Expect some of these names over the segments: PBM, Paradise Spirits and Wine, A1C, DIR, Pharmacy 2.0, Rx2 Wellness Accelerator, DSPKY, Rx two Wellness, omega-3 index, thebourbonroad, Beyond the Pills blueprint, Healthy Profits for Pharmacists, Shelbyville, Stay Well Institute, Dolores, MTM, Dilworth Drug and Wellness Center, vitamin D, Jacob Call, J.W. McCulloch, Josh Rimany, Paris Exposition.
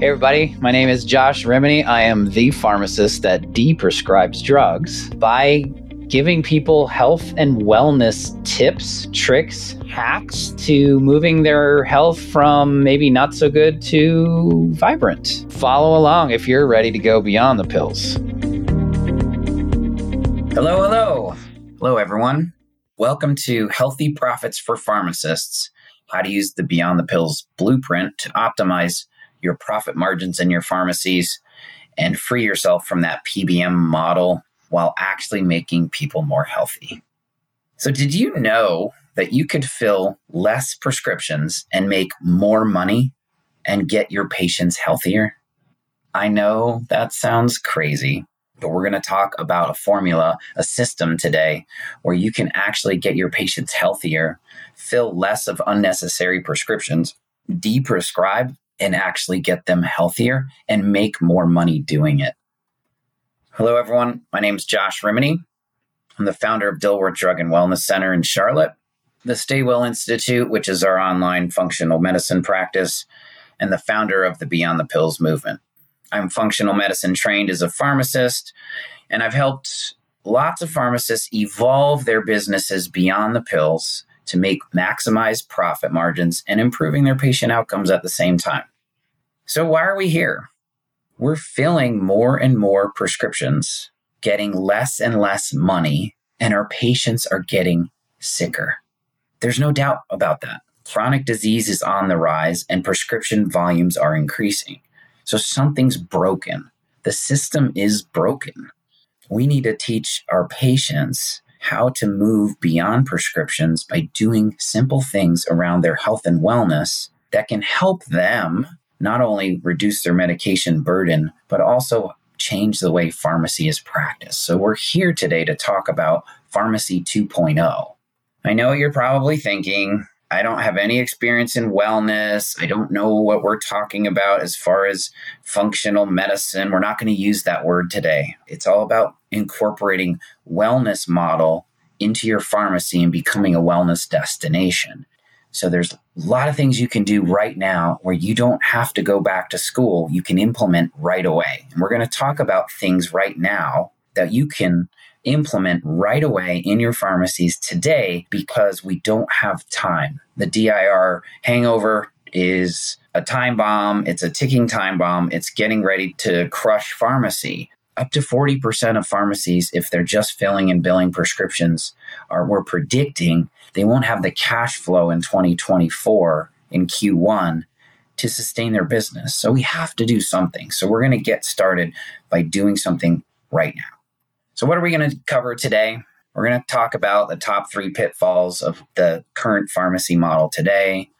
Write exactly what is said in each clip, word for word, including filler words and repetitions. Hey everybody, my name is Josh Rimany. I am the pharmacist that de-prescribes drugs by giving people health and wellness tips, tricks, hacks to moving their health from maybe not so good to vibrant. Follow along if you're ready to go beyond the pills. Hello, hello. Hello everyone. Welcome to Healthy Profits for Pharmacists, how to use the Beyond the Pills blueprint to optimize your profit margins in your pharmacies, and free yourself from that P B M model while actually making people more healthy. So did you know that you could fill less prescriptions and make more money and get your patients healthier? I know that sounds crazy, but we're going to talk about a formula, a system today where you can actually get your patients healthier, fill less of unnecessary prescriptions, de-prescribe, and actually get them healthier and make more money doing it. Hello, everyone. My name is Josh Rimany. I'm the founder of Dilworth Drug and Wellness Center in Charlotte, the Stay Well Institute, which is our online functional medicine practice, and the founder of the Beyond the Pills movement. I'm functional medicine trained as a pharmacist, and I've helped lots of pharmacists evolve their businesses beyond the pills to make maximized profit margins and improving their patient outcomes at the same time. So why are we here? We're filling more and more prescriptions, getting less and less money, and our patients are getting sicker. There's no doubt about that. Chronic disease is on the rise and prescription volumes are increasing. So something's broken. The system is broken. We need to teach our patients how to move beyond prescriptions by doing simple things around their health and wellness that can help them not only reduce their medication burden, but also change the way pharmacy is practiced. So we're here today to talk about Pharmacy two point oh. I know you're probably thinking, I don't have any experience in wellness. I don't know what we're talking about as far as functional medicine. We're not going to use that word today. It's all about incorporating wellness model into your pharmacy and becoming a wellness destination. So there's a lot of things you can do right now where you don't have to go back to school. You can implement right away. And we're going to talk about things right now that you can implement right away in your pharmacies today because we don't have time. The D I R hangover is a time bomb. It's a ticking time bomb. It's getting ready to crush pharmacy. Up to forty percent of pharmacies, if they're just filling and billing prescriptions, are we're predicting they won't have the cash flow in twenty twenty-four in Q one to sustain their business. So we have to do something. So we're going to get started by doing something right now. So what are we going to cover today? We're going to talk about the top three pitfalls of the current pharmacy model today.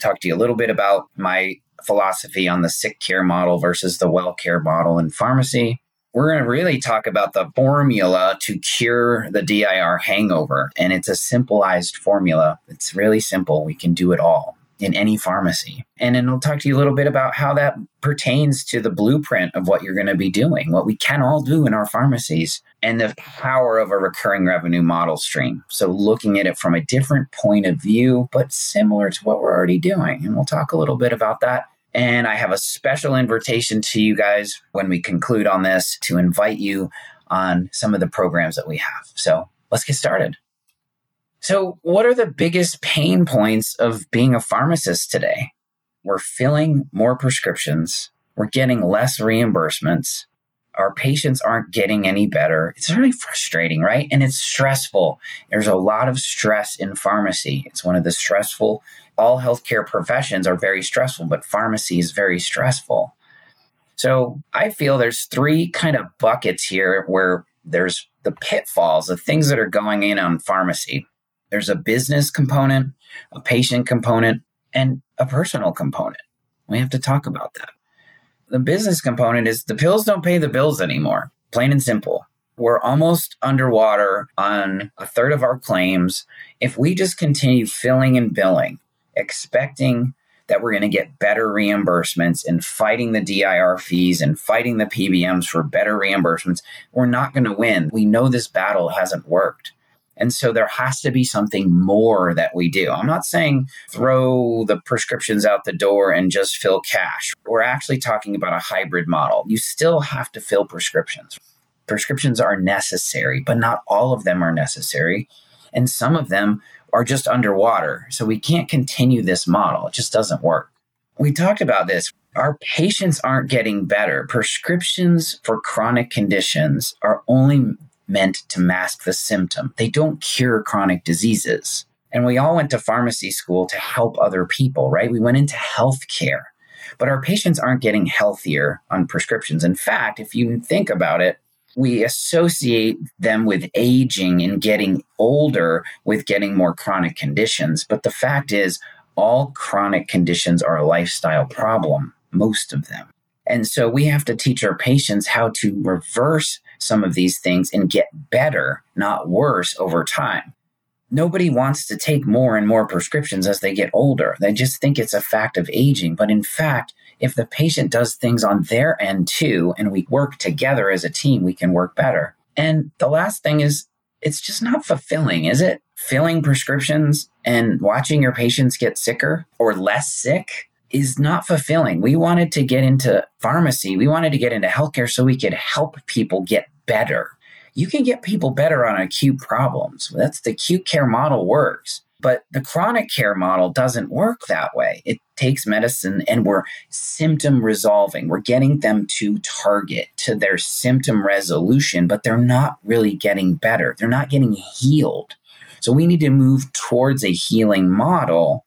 Talk to you a little bit about my philosophy on the sick care model versus the well care model in pharmacy. We're going to really talk about the formula to cure the D I R hangover. And it's a simplified formula. It's really simple. We can do it all in any pharmacy. And then I'll talk to you a little bit about how that pertains to the blueprint of what you're going to be doing, what we can all do in our pharmacies, and the power of a recurring revenue model stream. So looking at it from a different point of view, but similar to what we're already doing. And we'll talk a little bit about that. And I have a special invitation to you guys when we conclude on this to invite you on some of the programs that we have. So let's get started. So what are the biggest pain points of being a pharmacist today? We're filling more prescriptions. We're getting less reimbursements. Our patients aren't getting any better. It's really frustrating, right? And it's stressful. There's a lot of stress in pharmacy. It's one of the stressful, all healthcare professions are very stressful, but pharmacy is very stressful. So I feel there's three kind of buckets here where there's the pitfalls of things that are going in on pharmacy. There's a business component, a patient component, and a personal component. We have to talk about that. The business component is the pills don't pay the bills anymore, plain and simple. We're almost underwater on a third of our claims. If we just continue filling and billing, expecting that we're going to get better reimbursements and fighting the D I R fees and fighting the P B Ms for better reimbursements, we're not going to win. We know this battle hasn't worked. And so there has to be something more that we do. I'm not saying throw the prescriptions out the door and just fill cash. We're actually talking about a hybrid model. You still have to fill prescriptions. Prescriptions are necessary, but not all of them are necessary. And some of them are just underwater. So we can't continue this model. It just doesn't work. We talked about this. Our patients aren't getting better. Prescriptions for chronic conditions are only meant to mask the symptom. They don't cure chronic diseases. And we all went to pharmacy school to help other people, right? We went into healthcare, but our patients aren't getting healthier on prescriptions. In fact, if you think about it, we associate them with aging and getting older with getting more chronic conditions. But the fact is, all chronic conditions are a lifestyle problem, most of them. And so we have to teach our patients how to reverse some of these things and get better, not worse, over time. Nobody wants to take more and more prescriptions as they get older. They just think it's a fact of aging. But in fact, if the patient does things on their end too, and we work together as a team, we can work better. And the last thing is, it's just not fulfilling, is it? Filling prescriptions and watching your patients get sicker or less sick is not fulfilling. We wanted to get into pharmacy. We wanted to get into healthcare so we could help people get better. You can get people better on acute problems. That's the acute care model works, but the chronic care model doesn't work that way. It takes medicine and we're symptom resolving. We're getting them to target, to their symptom resolution, but they're not really getting better. They're not getting healed. So we need to move towards a healing model.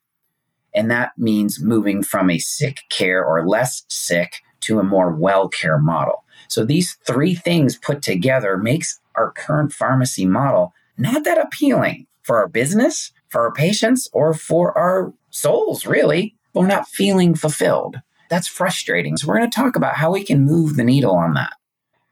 And that means moving from a sick care or less sick to a more well care model. So these three things put together makes our current pharmacy model not that appealing for our business, for our patients, or for our souls, really. We're not feeling fulfilled. That's frustrating. So we're going to talk about how we can move the needle on that.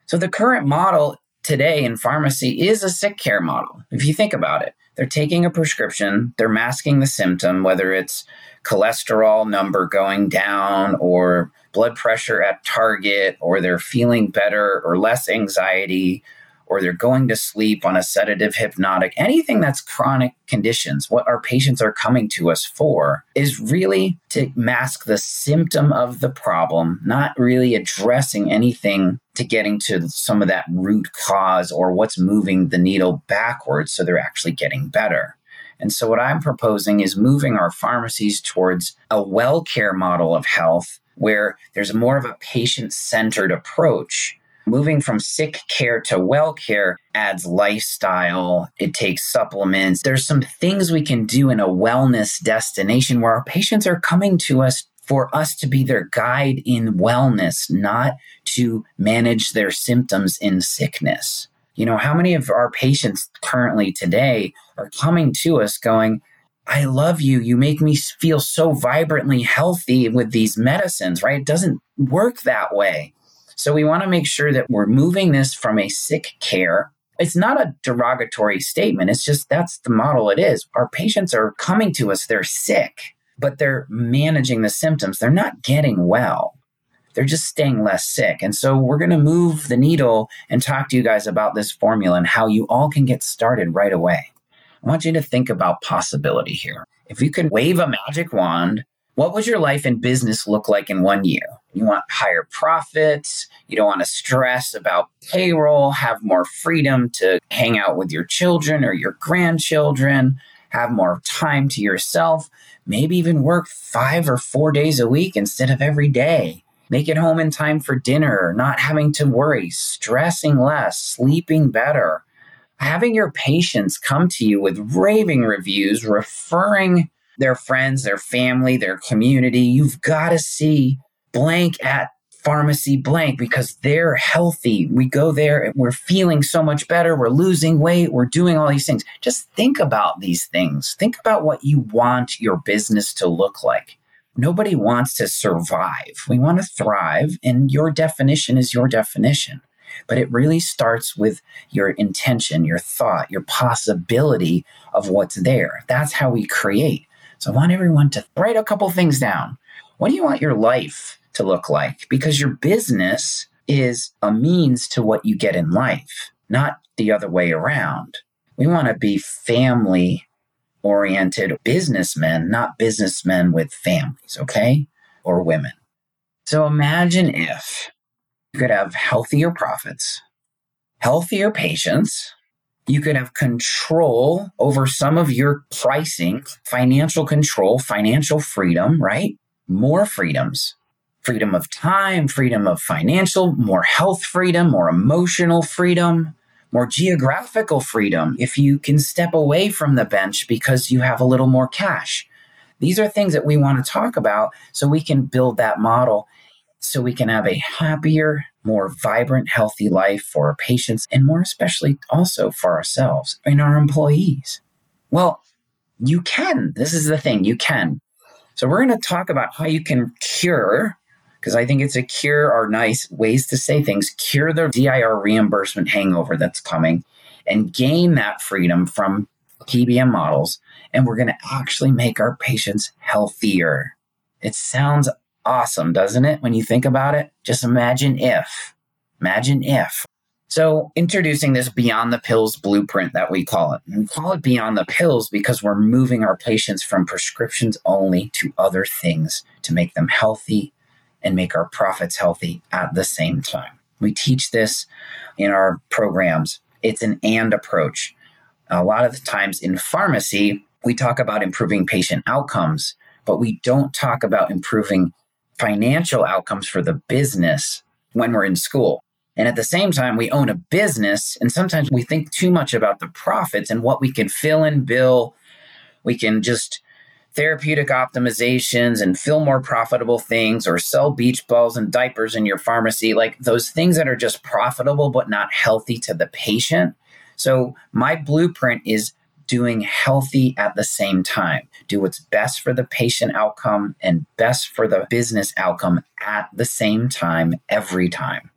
So the current model today in pharmacy is a sick care model. If you think about it, they're taking a prescription, they're masking the symptom, whether it's cholesterol number going down or blood pressure at target, or they're feeling better or less anxiety, or they're going to sleep on a sedative hypnotic, anything that's chronic conditions. What our patients are coming to us for is really to mask the symptom of the problem, not really addressing anything to getting to some of that root cause or what's moving the needle backwards so they're actually getting better. And so what I'm proposing is moving our pharmacies towards a well-care model of health where there's more of a patient-centered approach. Moving from sick care to well care adds lifestyle. It takes supplements. There's some things we can do in a wellness destination where our patients are coming to us for us to be their guide in wellness, not to manage their symptoms in sickness. You know, how many of our patients currently today are coming to us going, I love you. You make me feel so vibrantly healthy with these medicines, right? It doesn't work that way. So we want to make sure that we're moving this from a sick care. It's not a derogatory statement. It's just that's the model it is. Our patients are coming to us. They're sick, but they're managing the symptoms. They're not getting well. They're just staying less sick. And so we're going to move the needle and talk to you guys about this formula and how you all can get started right away. I want you to think about possibility here. If you could wave a magic wand, what would your life and business look like in one year? You want higher profits. You don't want to stress about payroll, have more freedom to hang out with your children or your grandchildren, have more time to yourself, maybe even work five or four days a week instead of every day. Make it home in time for dinner, not having to worry, stressing less, sleeping better, having your patients come to you with raving reviews, referring their friends, their family, their community. You've got to see blank at pharmacy blank because they're healthy. We go there and we're feeling so much better. We're losing weight. We're doing all these things. Just think about these things. Think about what you want your business to look like. Nobody wants to survive. We want to thrive, and your definition is your definition. But it really starts with your intention, your thought, your possibility of what's there. That's how we create. So I want everyone to write a couple things down. What do you want your life to look like? Because your business is a means to what you get in life, not the other way around. We want to be family-oriented businessmen, not businessmen with families, okay? Or women. So imagine if you could have healthier profits, healthier patients. You could have control over some of your pricing, financial control, financial freedom, right? More freedoms. Freedom of time, freedom of financial, more health freedom, more emotional freedom, more geographical freedom. If you can step away from the bench because you have a little more cash. These are things that we want to talk about so we can build that model so we can have a happier, more vibrant, healthy life for our patients and more especially also for ourselves and our employees. Well, you can. This is the thing. You can. So we're going to talk about how you can cure, because I think it's a cure are nice ways to say things, cure the D I R reimbursement hangover that's coming and gain that freedom from P B M models. And we're going to actually make our patients healthier. It sounds awesome, doesn't it? When you think about it, just imagine if, imagine if. So introducing this Beyond the Pills blueprint that we call it. And we call it Beyond the Pills because we're moving our patients from prescriptions only to other things to make them healthy and make our profits healthy at the same time. We teach this in our programs. It's an and approach. A lot of the times in pharmacy, we talk about improving patient outcomes, but we don't talk about improving financial outcomes for the business when we're in school. And at the same time, we own a business, and sometimes we think too much about the profits and what we can fill and bill. We can just therapeutic optimizations and fill more profitable things or sell beach balls and diapers in your pharmacy, like those things that are just profitable but not healthy to the patient. So my blueprint is doing healthy at the same time. Do what's best for the patient outcome and best for the business outcome at the same time, every time.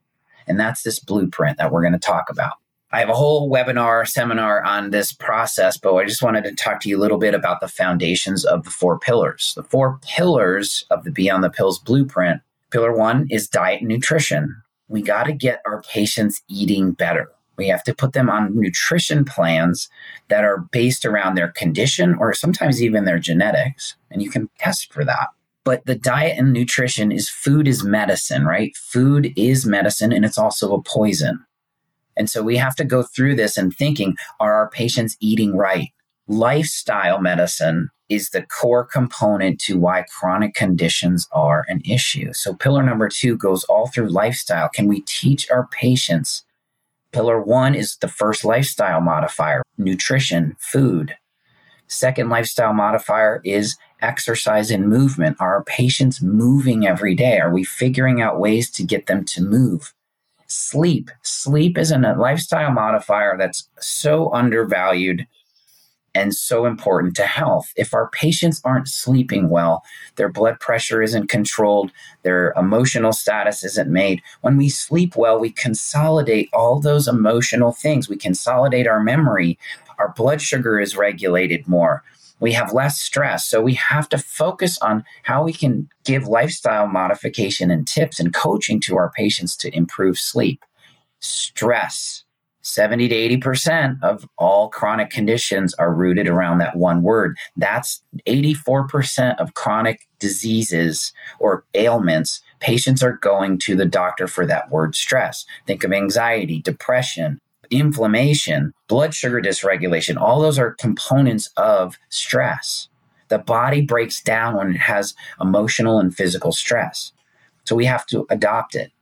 And that's this blueprint that we're going to talk about. I have a whole webinar, seminar on this process, but I just wanted to talk to you a little bit about the foundations of the four pillars. The four pillars of the Beyond the Pills blueprint. Pillar one is diet and nutrition. We got to get our patients eating better. We have to put them on nutrition plans that are based around their condition or sometimes even their genetics. And you can test for that. But the diet and nutrition is food is medicine, right? Food is medicine, and it's also a poison. And so we have to go through this and thinking, are our patients eating right? Lifestyle medicine is the core component to why chronic conditions are an issue. So pillar number two goes all through lifestyle. Can we teach our patients? Pillar one is the first lifestyle modifier, nutrition, food. Second lifestyle modifier is exercise and movement. Are our patients moving every day? Are we figuring out ways to get them to move? Sleep. Sleep is a lifestyle modifier that's so undervalued and so important to health. If our patients aren't sleeping well, their blood pressure isn't controlled, their emotional status isn't made. When we sleep well, we consolidate all those emotional things. We consolidate our memory. Our blood sugar is regulated more. We have less stress. So we have to focus on how we can give lifestyle modification and tips and coaching to our patients to improve sleep. Stress. seventy to eighty percent of all chronic conditions are rooted around that one word. That's eighty-four percent of chronic diseases or ailments. Patients are going to the doctor for that word stress. Think of anxiety, depression, inflammation, blood sugar dysregulation, all those are components of stress. The body breaks down when it has emotional and physical stress. So we have to adopt it.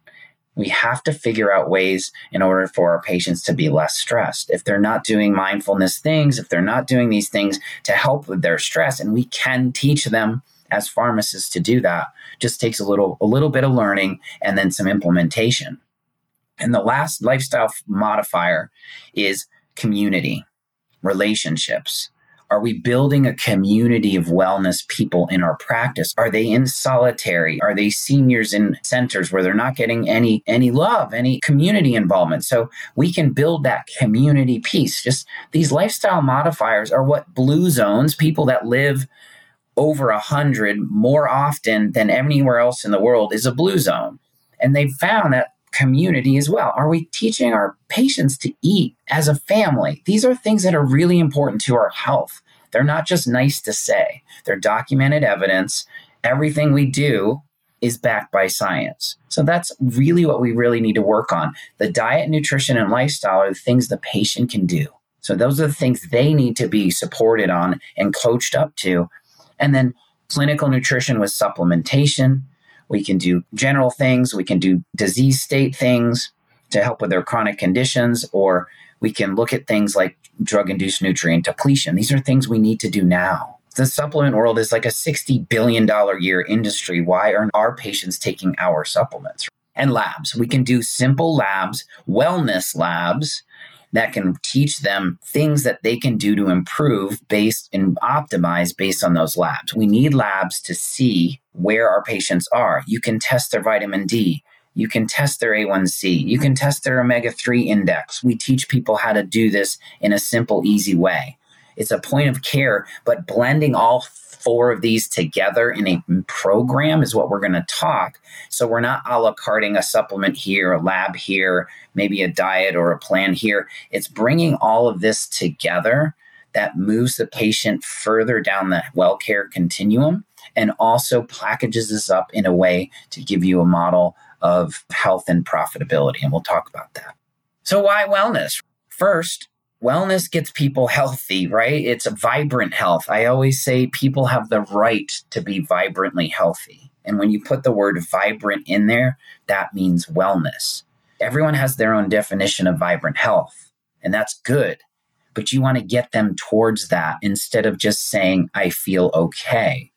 We have to figure out ways in order for our patients to be less stressed. If they're not doing mindfulness things, if they're not doing these things to help with their stress, and we can teach them as pharmacists to do that, just takes a little, a little bit of learning and then some implementation. And the last lifestyle modifier is community, relationships. Are we building a community of wellness people in our practice? Are they in solitary? Are they seniors in centers where they're not getting any, any love, any community involvement? So we can build that community piece. Just these lifestyle modifiers are what blue zones, people that live over one hundred more often than anywhere else in the world is a blue zone. And they've found that community as well? Are we teaching our patients to eat as a family? These are things that are really important to our health. They're not just nice to say. They're documented evidence. Everything we do is backed by science. So that's really what we really need to work on. The diet, nutrition, and lifestyle are the things the patient can do. So those are the things they need to be supported on and coached up to. And then clinical nutrition with supplementation. We can do general things. We can do disease state things to help with their chronic conditions, or we can look at things like drug-induced nutrient depletion. These are things we need to do now. The supplement world is like a sixty billion dollars a year industry. Why aren't our patients taking our supplements? And labs. We can do simple labs, wellness labs, that can teach them things that they can do to improve based and optimize based on those labs. We need labs to see where our patients are. You can test their vitamin D. You can test their A one C. You can test their omega three index. We teach people how to do this in a simple, easy way. It's a point of care, but blending all four of these together in a program is what we're going to talk. So we're not a la carting a supplement here, a lab here, maybe a diet or a plan here. It's bringing all of this together that moves the patient further down the well care continuum and also packages this up in a way to give you a model of health and profitability. And we'll talk about that. So why wellness? First, wellness gets people healthy, right? It's a vibrant health. I always say people have the right to be vibrantly healthy. And when you put the word vibrant in there, that means wellness. Everyone has their own definition of vibrant health, and that's good. But you want to get them towards that instead of just saying, I feel okay.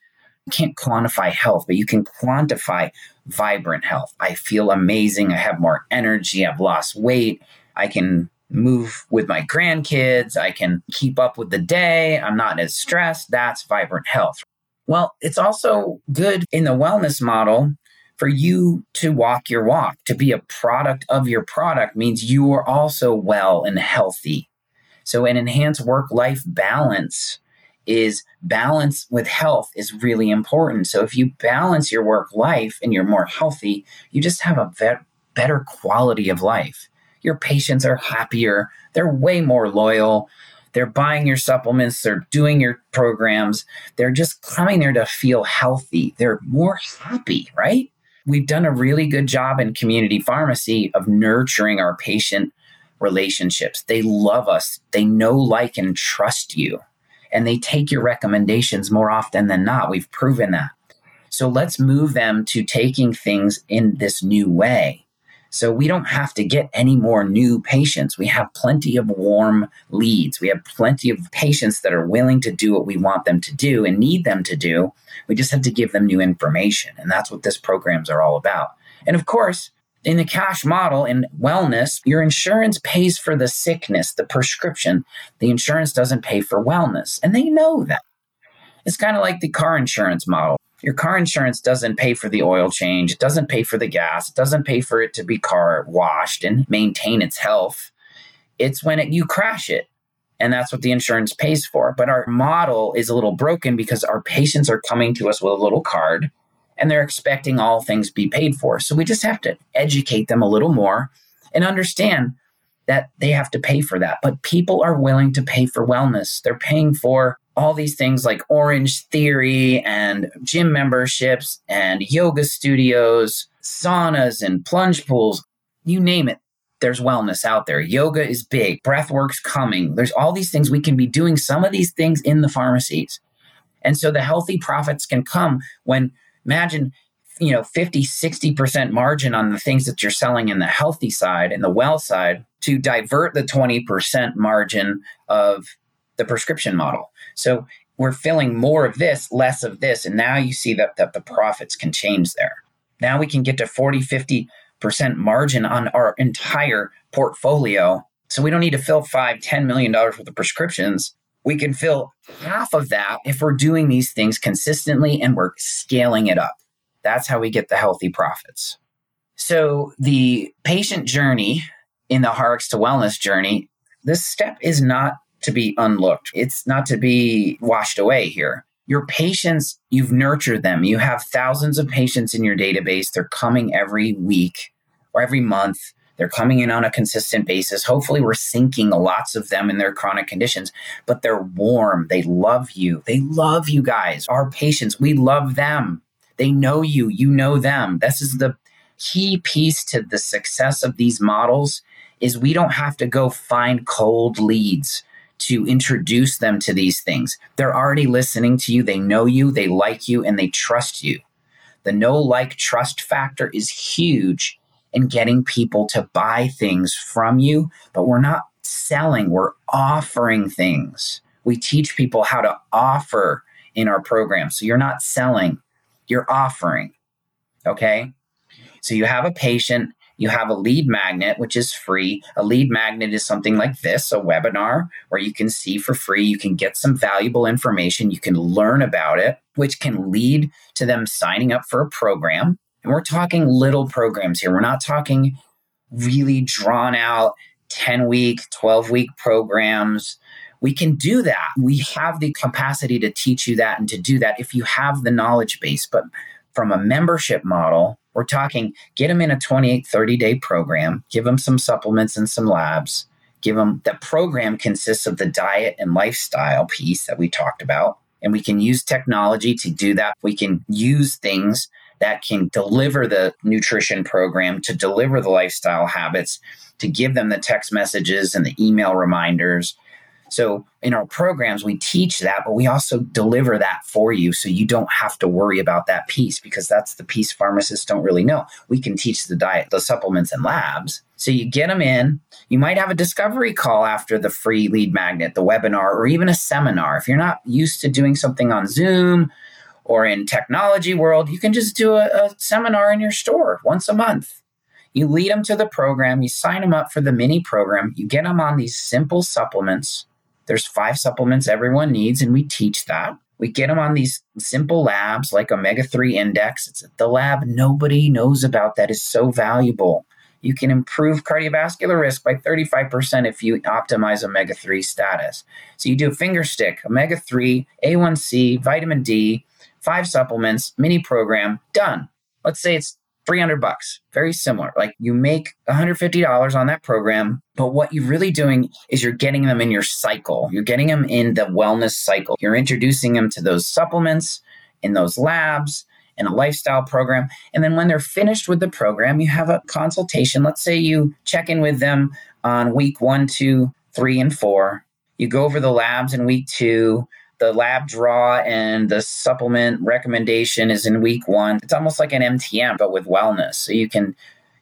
You can't quantify health, but you can quantify vibrant health. I feel amazing. I have more energy. I've lost weight. I can move with my grandkids, I can keep up with the day, I'm not as stressed, that's vibrant health. Well, it's also good in the wellness model for you to walk your walk. To be a product of your product means you are also well and healthy. So an enhanced work-life balance is balance with health is really important. So if you balance your work-life and you're more healthy, you just have a be- better quality of life. Your patients are happier. They're way more loyal. They're buying your supplements. They're doing your programs. They're just coming there to feel healthy. They're more happy, right? We've done a really good job in community pharmacy of nurturing our patient relationships. They love us. They know, like, and trust you. And they take your recommendations more often than not. We've proven that. So let's move them to taking things in this new way. So we don't have to get any more new patients. We have plenty of warm leads. We have plenty of patients that are willing to do what we want them to do and need them to do. We just have to give them new information. And that's what this programs are all about. And of course, in the cash model in wellness, your insurance pays for the sickness, the prescription. The insurance doesn't pay for wellness. And they know that. It's kind of like the car insurance model. Your car insurance doesn't pay for the oil change. It doesn't pay for the gas. It doesn't pay for it to be car washed and maintain its health. It's when it, you crash it. And that's what the insurance pays for. But our model is a little broken because our patients are coming to us with a little card and they're expecting all things be paid for. So we just have to educate them a little more and understand that they have to pay for that. But people are willing to pay for wellness. They're paying for all these things like Orange Theory and gym memberships and yoga studios, saunas and plunge pools, you name it. There's wellness out there. Yoga is big. Breathwork's coming. There's all these things we can be doing, some of these things in the pharmacies. And so the healthy profits can come when, imagine, you know, fifty, sixty percent margin on the things that you're selling in the healthy side and the well side to divert the twenty percent margin of the prescription model. So we're filling more of this, less of this. And now you see that, that the profits can change there. Now we can get to forty, fifty percent margin on our entire portfolio. So we don't need to fill five, ten million dollars worth of prescriptions. We can fill half of that if we're doing these things consistently and we're scaling it up. That's how we get the healthy profits. So the patient journey in the Rx to Wellness journey, this step is not to be unlooked. It's not to be washed away here. Your patients, you've nurtured them. You have thousands of patients in your database. They're coming every week or every month. They're coming in on a consistent basis. Hopefully we're sinking lots of them in their chronic conditions, but they're warm. They love you. They love you guys. Our patients, we love them. They know you. You know them. This is the key piece to the success of these models is we don't have to go find cold leads to introduce them to these things. They're already listening to you. They know you. They like you, and they trust you. The know, like, trust factor is huge in getting people to buy things from you, but we're not selling, we're offering things. We teach people how to offer in our program. So you're not selling, you're offering, okay? So you have a patient, you have a lead magnet, which is free. A lead magnet is something like this, a webinar where you can see for free, you can get some valuable information, you can learn about it, which can lead to them signing up for a program. And we're talking little programs here. We're not talking really drawn out ten week, twelve week programs. We can do that. We have the capacity to teach you that and to do that if you have the knowledge base. But from a membership model, we're talking get them in a twenty-eight, thirty day program, give them some supplements and some labs, give them the program consists of the diet and lifestyle piece that we talked about. And we can use technology to do that. We can use things that can deliver the nutrition program, to deliver the lifestyle habits, to give them the text messages and the email reminders. So in our programs, we teach that, but we also deliver that for you so you don't have to worry about that piece because that's the piece pharmacists don't really know. We can teach the diet, the supplements, and labs. So you get them in. You might have a discovery call after the free lead magnet, the webinar, or even a seminar. If you're not used to doing something on Zoom or in technology world, you can just do a, a seminar in your store once a month. You lead them to the program, you sign them up for the mini program, you get them on these simple supplements. There's five supplements everyone needs, and we teach that. We get them on these simple labs like omega three index. It's the lab nobody knows about that is so valuable. You can improve cardiovascular risk by thirty-five percent if you optimize omega three status. So you do a finger stick, omega three, A one C, vitamin D, five supplements, mini program, done. Let's say it's three hundred bucks, very similar. Like you make one hundred fifty dollars on that program, but what you're really doing is you're getting them in your cycle. You're getting them in the wellness cycle. You're introducing them to those supplements, in those labs, and a lifestyle program. And then when they're finished with the program, you have a consultation. Let's say you check in with them on week one, two, three, and four. You go over the labs in week two. The lab draw and the supplement recommendation is in week one. It's almost like an M T M, but with wellness. So you can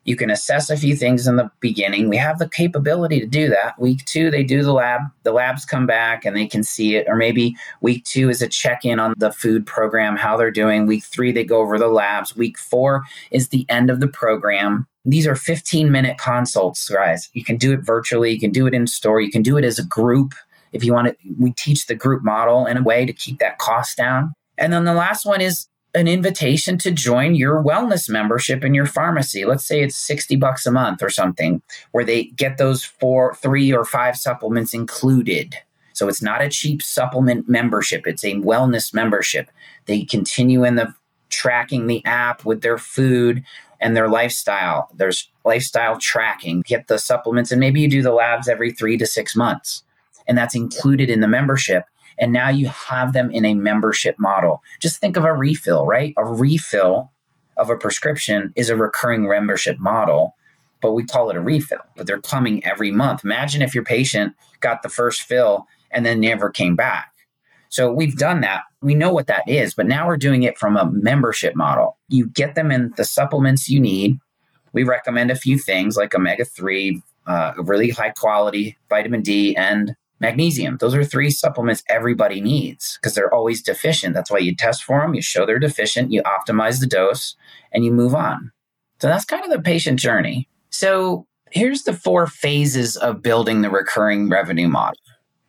you can assess a few things in the beginning. We have the capability to do that. Week two, they do the lab. The labs come back and they can see it. Or maybe week two is a check-in on the food program, how they're doing. Week three, they go over the labs. Week four is the end of the program. These are fifteen-minute consults, guys. You can do it virtually. You can do it in store. You can do it as a group. If you want to, we teach the group model in a way to keep that cost down. And then the last one is an invitation to join your wellness membership in your pharmacy. Let's say it's sixty bucks a month or something, where they get those four, three or five supplements included. So it's not a cheap supplement membership. It's a wellness membership. They continue in the tracking the app with their food and their lifestyle. There's lifestyle tracking, get the supplements, and maybe you do the labs every three to six months. And that's included in the membership. And now you have them in a membership model. Just think of a refill, right? A refill of a prescription is a recurring membership model, but we call it a refill. But they're coming every month. Imagine if your patient got the first fill and then never came back. So we've done that. We know what that is, but now we're doing it from a membership model. You get them in the supplements you need. We recommend a few things like omega three, uh, really high quality vitamin D, and magnesium. Those are three supplements everybody needs because they're always deficient. That's why you test for them, you show they're deficient, you optimize the dose, and you move on. So that's kind of the patient journey. So here's the four phases of building the recurring revenue model.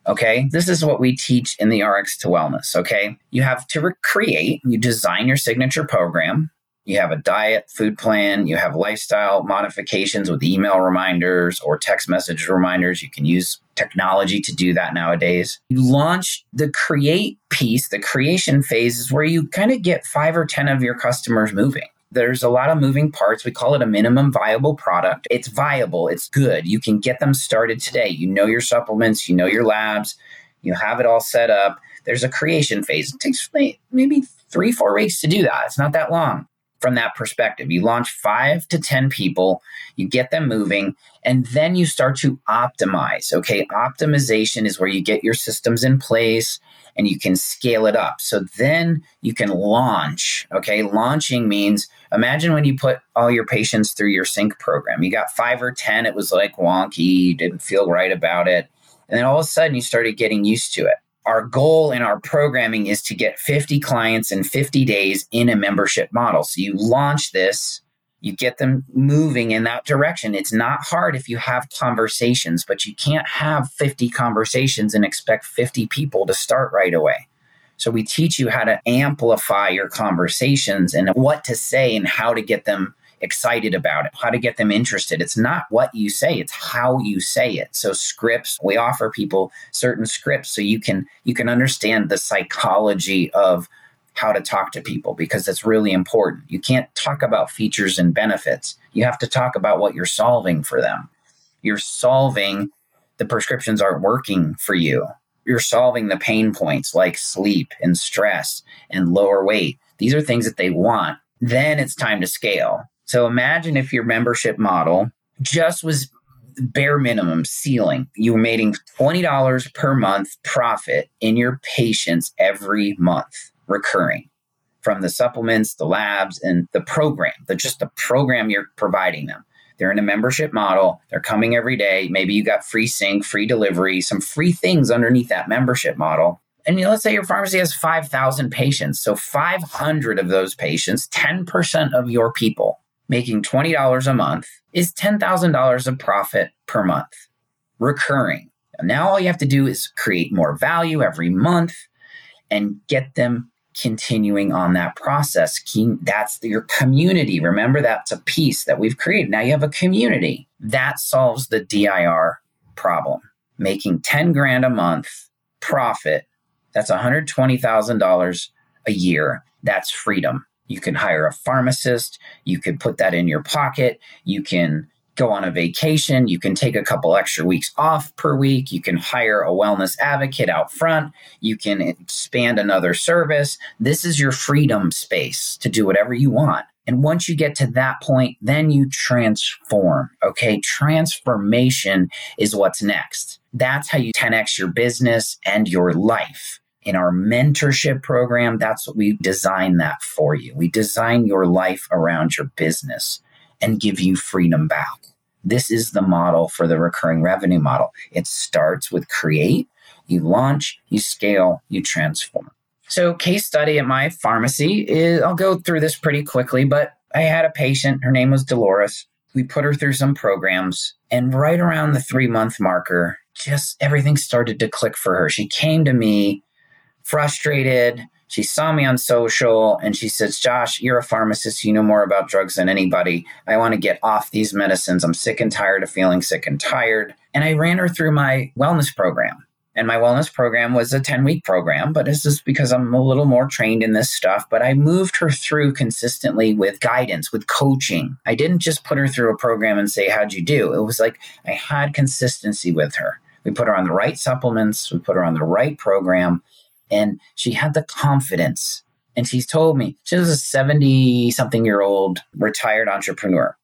Okay, this is what we teach in the Rx to Wellness. Okay, you have to recreate, you design your signature program. You have a diet, food plan, you have lifestyle modifications with email reminders or text message reminders. You can use technology to do that nowadays. You launch the create piece, the creation phase is where you kind of get five or ten of your customers moving. There's a lot of moving parts. We call it a minimum viable product. It's viable. It's good. You can get them started today. You know your supplements. You know your labs. You have it all set up. There's a creation phase. It takes maybe three, four weeks to do that. It's not that long from that perspective. You launch five to ten people. You get them moving. And then you start to optimize. Okay, optimization is where you get your systems in place and you can scale it up. So then you can launch, okay? Launching means, imagine when you put all your patients through your sync program. You got five or ten, it was like wonky, you didn't feel right about it. And then all of a sudden you started getting used to it. Our goal in our programming is to get fifty clients in fifty days in a membership model. So you launch this, you get them moving in that direction. It's not hard if you have conversations, but you can't have fifty conversations and expect fifty people to start right away. So we teach you how to amplify your conversations and what to say and how to get them excited about it, how to get them interested. It's not what you say, it's how you say it. So scripts, we offer people certain scripts so you can you can understand the psychology of how to talk to people, because that's really important. You can't talk about features and benefits. You have to talk about what you're solving for them. You're solving the prescriptions aren't working for you. You're solving the pain points like sleep and stress and lower weight. These are things that they want. Then it's time to scale. So imagine if your membership model just was bare minimum ceiling. You were making twenty dollars per month profit in your patients every month, recurring from the supplements, the labs, and the program, the just the program you're providing them. They're in a membership model. They're coming every day. Maybe you got free sync, free delivery, some free things underneath that membership model. And you know, let's say your pharmacy has five thousand patients. So five hundred of those patients, ten percent of your people making twenty dollars a month is ten thousand dollars of profit per month, recurring. Now all you have to do is create more value every month and get them continuing on that process. That's your community. Remember, that's a piece that we've created. Now you have a community. That solves the D I R problem. Making ten grand a month profit, that's one hundred twenty thousand dollars a year. That's freedom. You can hire a pharmacist. You could put that in your pocket. You can go on a vacation. You can take a couple extra weeks off per week. You can hire a wellness advocate out front. You can expand another service. This is your freedom space to do whatever you want. And once you get to that point, then you transform, okay? Transformation is what's next. That's how you ten X your business and your life. In our mentorship program, that's what we design that for you. We design your life around your business and give you freedom back. This is the model for the recurring revenue model. It starts with create, you launch, you scale, you transform. So case study at my pharmacy is, I'll go through this pretty quickly, but I had a patient, her name was Dolores. We put her through some programs, and right around the three month marker, just everything started to click for her. She came to me frustrated. She saw me on social and she says, Josh, you're a pharmacist. You know more about drugs than anybody. I want to get off these medicines. I'm sick and tired of feeling sick and tired. And I ran her through my wellness program. And my wellness program was a ten-week program, but this is because I'm a little more trained in this stuff. But I moved her through consistently with guidance, with coaching. I didn't just put her through a program and say, how'd you do? It was like I had consistency with her. We put her on the right supplements. We put her on the right program. And she had the confidence. And she's told me, she was a seventy-something-year-old retired entrepreneur.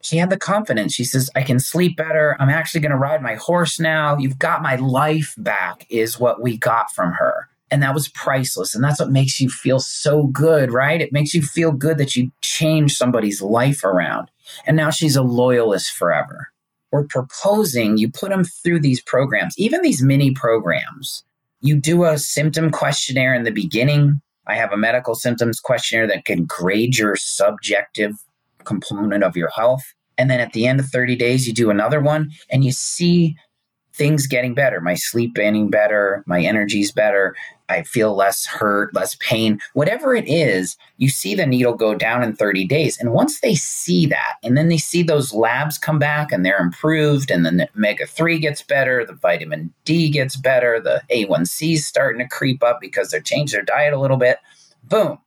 She had the confidence. She says, I can sleep better. I'm actually going to ride my horse now. You've got my life back is what we got from her. And that was priceless. And that's what makes you feel so good, right? It makes you feel good that you changed somebody's life around. And now she's a loyalist forever. We're proposing you put them through these programs, even these mini programs. You do a symptom questionnaire in the beginning. I have a medical symptoms questionnaire that can grade your subjective component of your health. And then at the end of thirty days, you do another one and you see things getting better. My sleep getting better. My energy's better. I feel less hurt, less pain. Whatever it is, you see the needle go down in thirty days. And once they see that, and then they see those labs come back and they're improved, and then the omega three gets better, the vitamin D gets better, the A one C is starting to creep up because they've changed their diet a little bit. Boom.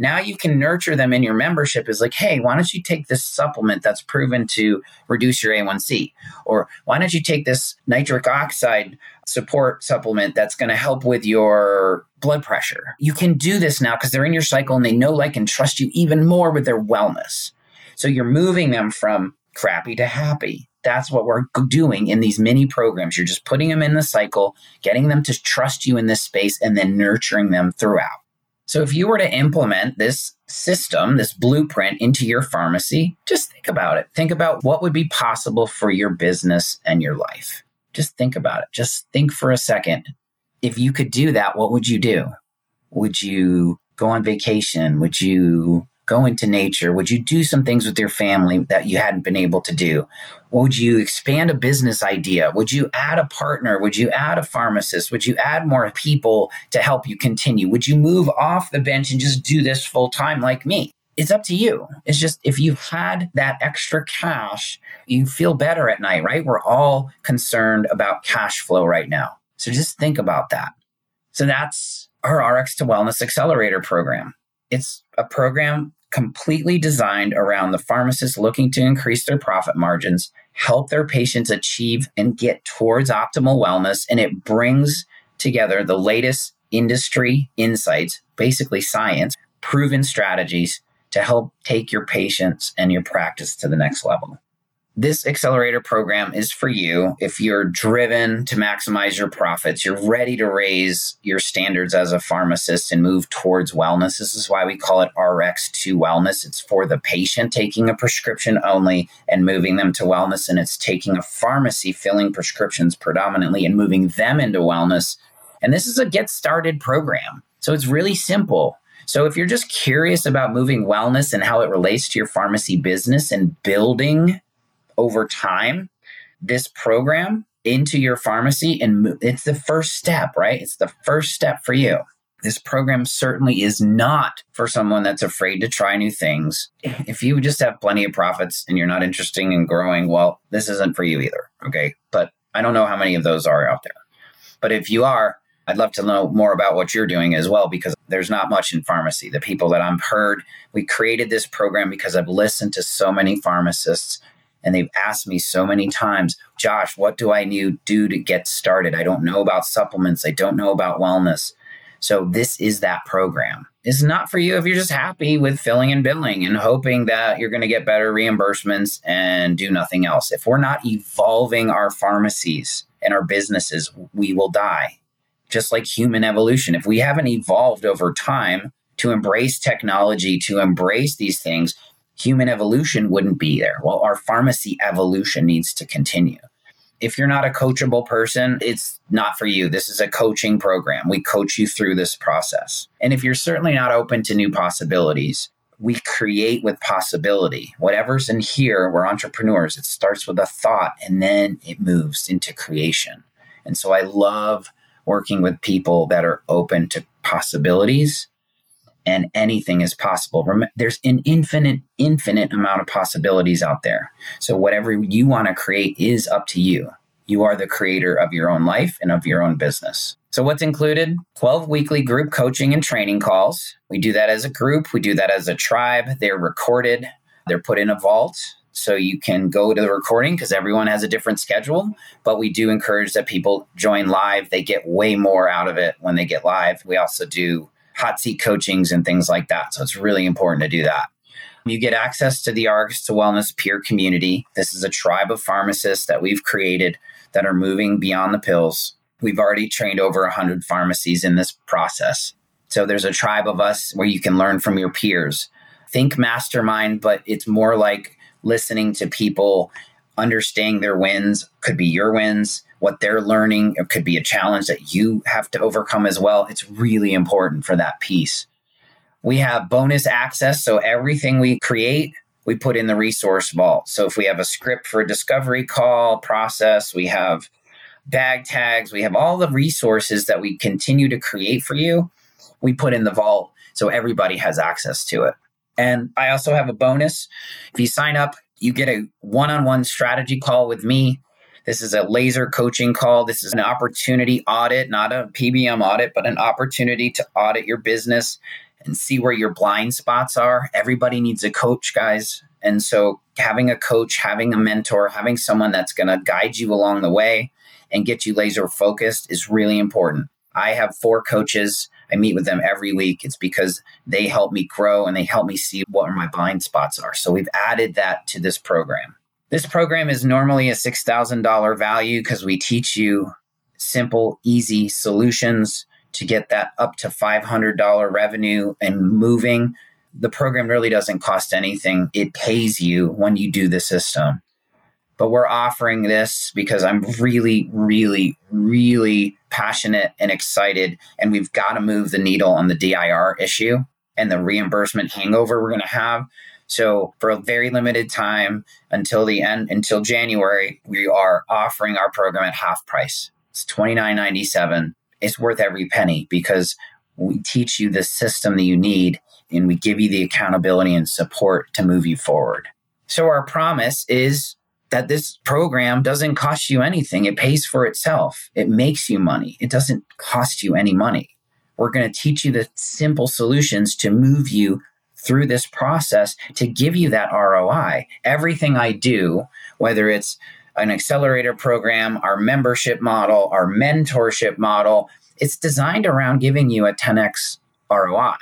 Now you can nurture them in your membership is like, hey, why don't you take this supplement that's proven to reduce your A one C? Or why don't you take this nitric oxide support supplement that's going to help with your blood pressure? You can do this now because they're in your cycle and they know, like, and trust you even more with their wellness. So you're moving them from crappy to happy. That's what we're doing in these mini programs. You're just putting them in the cycle, getting them to trust you in this space, and then nurturing them throughout. So if you were to implement this system, this blueprint into your pharmacy, just think about it. Think about what would be possible for your business and your life. Just think about it. Just think for a second. If you could do that, what would you do? Would you go on vacation? Would you go into nature? Would you do some things with your family that you hadn't been able to do? Would you expand a business idea? Would you add a partner? Would you add a pharmacist? Would you add more people to help you continue? Would you move off the bench and just do this full time like me? It's up to you. It's just, if you had that extra cash, you feel better at night, right? We're all concerned about cash flow right now. So just think about that. So that's our R X two Wellness Accelerator program. It's a program completely designed around the pharmacist looking to increase their profit margins, help their patients achieve and get towards optimal wellness. And it brings together the latest industry insights, basically science, proven strategies to help take your patients and your practice to the next level. This accelerator program is for you if you're driven to maximize your profits, you're ready to raise your standards as a pharmacist and move towards wellness. This is why we call it R X two Wellness. It's for the patient taking a prescription only and moving them to wellness. And it's taking a pharmacy filling prescriptions predominantly and moving them into wellness. And this is a get started program. So it's really simple. So if you're just curious about moving wellness and how it relates to your pharmacy business and building over time this program into your pharmacy, and it's the first step, right? It's the first step for you. This program certainly is not for someone that's afraid to try new things. If you just have plenty of profits and you're not interested in growing, well, this isn't for you either, okay? But I don't know how many of those are out there. But if you are, I'd love to know more about what you're doing as well, because there's not much in pharmacy. The people that I've heard, we created this program because I've listened to so many pharmacists, and they've asked me so many times, Josh, what do I need do to get started? I don't know about supplements. I don't know about wellness. So this is that program. It's not for you if you're just happy with filling and billing and hoping that you're going to get better reimbursements and do nothing else. If we're not evolving our pharmacies and our businesses, we will die. Just like human evolution. If we haven't evolved over time to embrace technology, to embrace these things, human evolution wouldn't be there. Well, our pharmacy evolution needs to continue. If you're not a coachable person, it's not for you. This is a coaching program. We coach you through this process. And if you're certainly not open to new possibilities, we create with possibility. Whatever's in here, we're entrepreneurs. It starts with a thought and then it moves into creation. And so I love working with people that are open to possibilities. And anything is possible. There's an infinite, infinite amount of possibilities out there. So whatever you want to create is up to you. You are the creator of your own life and of your own business. So what's included? twelve weekly group coaching and training calls. We do that as a group. We do that as a tribe. They're recorded. They're put in a vault. So you can go to the recording because everyone has a different schedule, but we do encourage that people join live. They get way more out of it when they get live. We also do hot seat coachings and things like that. So it's really important to do that. You get access to the R X two Wellness peer community. This is a tribe of pharmacists that we've created that are moving beyond the pills. We've already trained over one hundred pharmacies in this process. So there's a tribe of us where you can learn from your peers. Think mastermind, but it's more like listening to people, understanding their wins, could be your wins, what they're learning. It could be a challenge that you have to overcome as well. It's really important for that piece. We have bonus access. So everything we create, we put in the resource vault. So if we have a script for a discovery call process, we have bag tags, we have all the resources that we continue to create for you. We put in the vault so everybody has access to it. And I also have a bonus. If you sign up, you get a one-on-one strategy call with me. This is a laser coaching call. This is an opportunity audit, not a P B M audit, but an opportunity to audit your business, and see where your blind spots are. Everybody needs a coach, guys. And so having a coach, having a mentor, having someone that's going to guide you along the way and get you laser focused is really important. I have four coaches. I meet with them every week. It's because they help me grow and they help me see what my blind spots are. So we've added that to this program. This program is normally a six thousand dollars value because we teach you simple, easy solutions to get that up to five hundred dollars revenue and moving. The program really doesn't cost anything. It pays you when you do the system. But we're offering this because I'm really, really, really passionate and excited. And we've got to move the needle on the D I R issue and the reimbursement hangover we're going to have. So for a very limited time until the end, until January, we are offering our program at half price. It's twenty-nine ninety-seven. It's worth every penny because we teach you the system that you need and we give you the accountability and support to move you forward. So our promise is that this program doesn't cost you anything. It pays for itself. It makes you money. It doesn't cost you any money. We're going to teach you the simple solutions to move you through this process to give you that R O I. Everything I do, whether it's an accelerator program, our membership model, our mentorship model, it's designed around giving you a ten X R O I.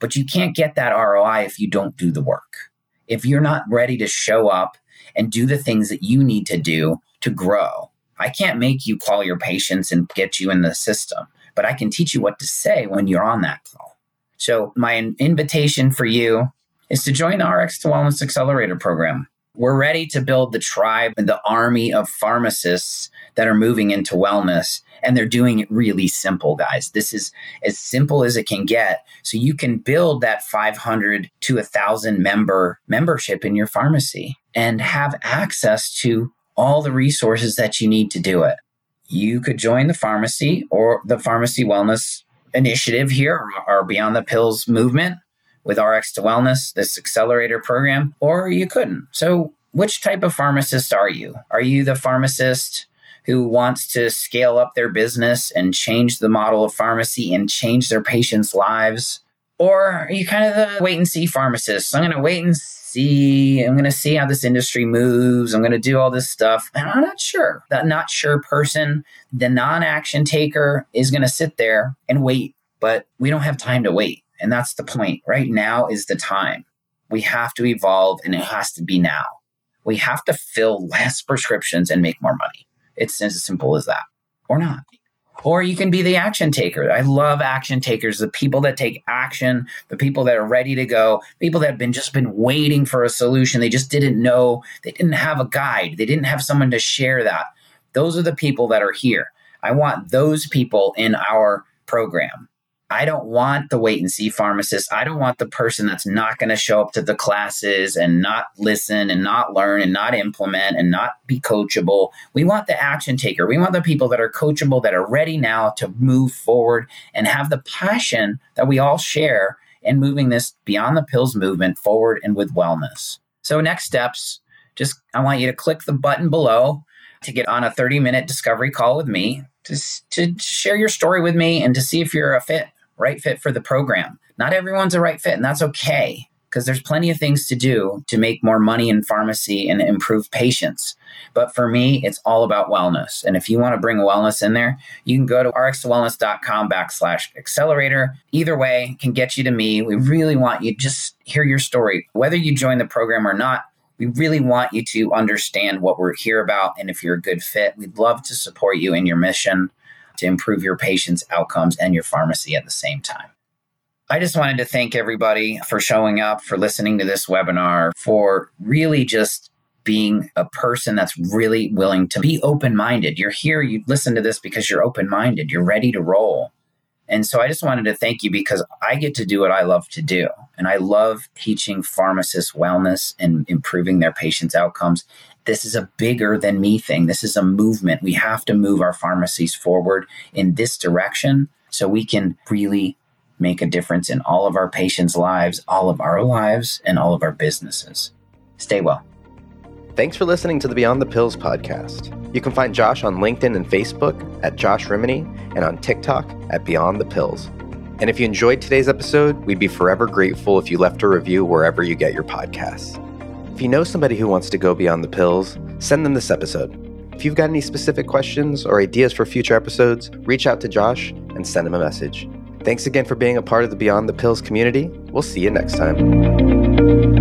But you can't get that R O I if you don't do the work. If you're not ready to show up and do the things that you need to do to grow. I can't make you call your patients and get you in the system, but I can teach you what to say when you're on that call. So my invitation for you is to join the R X two Wellness Accelerator program. We're ready to build the tribe and the army of pharmacists that are moving into wellness, and they're doing it really simple, guys. This is as simple as it can get. So you can build that five hundred to one thousand member membership in your pharmacy and have access to all the resources that you need to do it. You could join the pharmacy or the Pharmacy Wellness Initiative here, our Beyond the Pills movement with R X two Wellness, this accelerator program, or you couldn't. So which type of pharmacist are you? Are you the pharmacist who wants to scale up their business and change the model of pharmacy and change their patients' lives? Or are you kind of the wait and see pharmacist? I'm going to wait and see. I'm going to see how this industry moves. I'm going to do all this stuff. And I'm not sure. That not sure person, the non-action taker, is going to sit there and wait. But we don't have time to wait. And that's the point. Right now is the time. We have to evolve and it has to be now. We have to fill less prescriptions and make more money. It's as simple as that, or not. Or you can be the action taker. I love action takers, the people that take action, the people that are ready to go, people that have been just been waiting for a solution. They just didn't know. They didn't have a guide. They didn't have someone to share that. Those are the people that are here. I want those people in our program. I don't want the wait and see pharmacist. I don't want the person that's not going to show up to the classes and not listen and not learn and not implement and not be coachable. We want the action taker. We want the people that are coachable, that are ready now to move forward and have the passion that we all share in moving this Beyond the Pills movement forward and with wellness. So next steps, just I want you to click the button below to get on a thirty minute discovery call with me, to, to share your story with me and to see if you're a fit. Right fit for the program. Not everyone's a right fit, and that's okay because there's plenty of things to do to make more money in pharmacy and improve patients. But for me, it's all about wellness. And if you want to bring wellness in there, you can go to rx two wellness dot com backslash accelerator. Either way can get you to me. We really want you to just hear your story. Whether you join the program or not, we really want you to understand what we're here about. And if you're a good fit, we'd love to support you in your mission to improve your patients' outcomes and your pharmacy at the same time. I just wanted to thank everybody for showing up, for listening to this webinar, for really just being a person that's really willing to be open-minded. You're here, you listen to this because you're open-minded, you're ready to roll. And so I just wanted to thank you because I get to do what I love to do. And I love teaching pharmacists wellness and improving their patients' outcomes. This is a bigger than me thing. This is a movement. We have to move our pharmacies forward in this direction so we can really make a difference in all of our patients' lives, all of our lives, and all of our businesses. Stay well. Thanks for listening to the Beyond the Pills podcast. You can find Josh on LinkedIn and Facebook at Josh Rimany and on TikTok at Beyond the Pills. And if you enjoyed today's episode, we'd be forever grateful if you left a review wherever you get your podcasts. If you know somebody who wants to go beyond the pills, send them this episode. If you've got any specific questions or ideas for future episodes, reach out to Josh and send him a message. Thanks again for being a part of the Beyond the Pills community. We'll see you next time.